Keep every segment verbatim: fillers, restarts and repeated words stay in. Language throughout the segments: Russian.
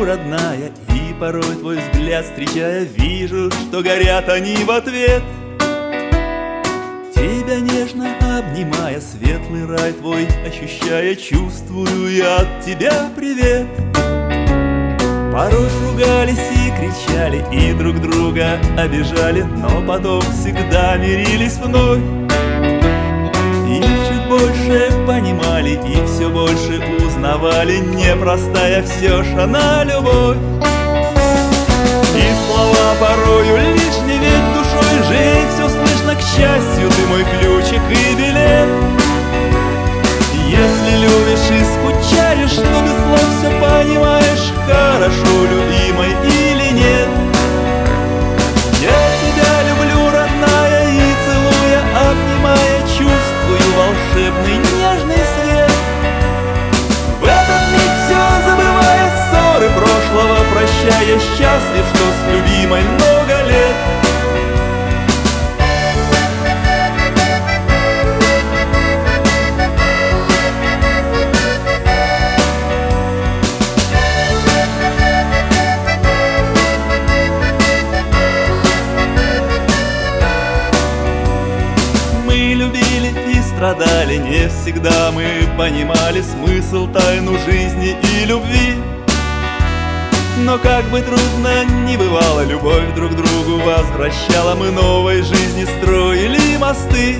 вижу, родная, и порой твой взгляд встречая, вижу, что горят они в ответ. Тебя нежно обнимая, светлый рай твой ощущая, чувствую я от тебя привет. Порой ругались и кричали, и друг друга обижали, но потом всегда мирились вновь. И чуть больше понимали, и все больше узнавали, непростая все ж она любовь. И слова порою лишние, ведь душой жей, все слышно, к счастью, ты мой ключик и билет. Если любишь и скучаешь, то без слов все понимаешь, хорошо, любимой или нет. Я тебя люблю, родная, и целуя, обнимая, чувствую волшебный нежный свет. В этот миг все забывая, ссоры прошлого прощая, счастлив, что с любимой много лет. Страдали, не всегда мы понимали смысл, тайну жизни и любви. Но как бы трудно ни бывало, любовь друг другу возвращала, мы новой жизни строили мосты.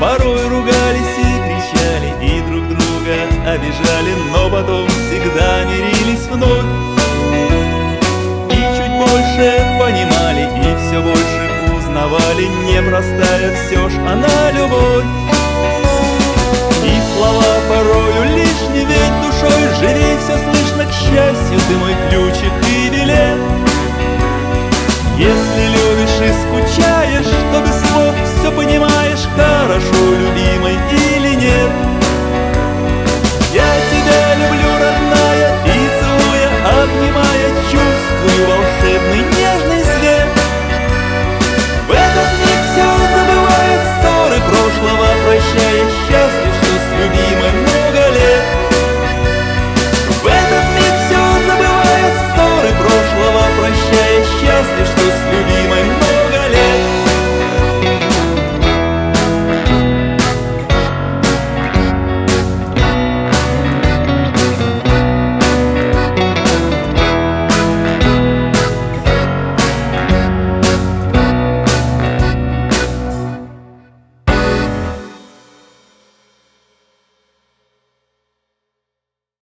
Порой ругались и кричали, и друг друга обижали, но потом всегда мирились вновь. И чуть больше понимали, и все больше узнавали, непростая все ж она любовь. И слова порою лишние, ведь душой живей, все слышно, к счастью, ты мой ключик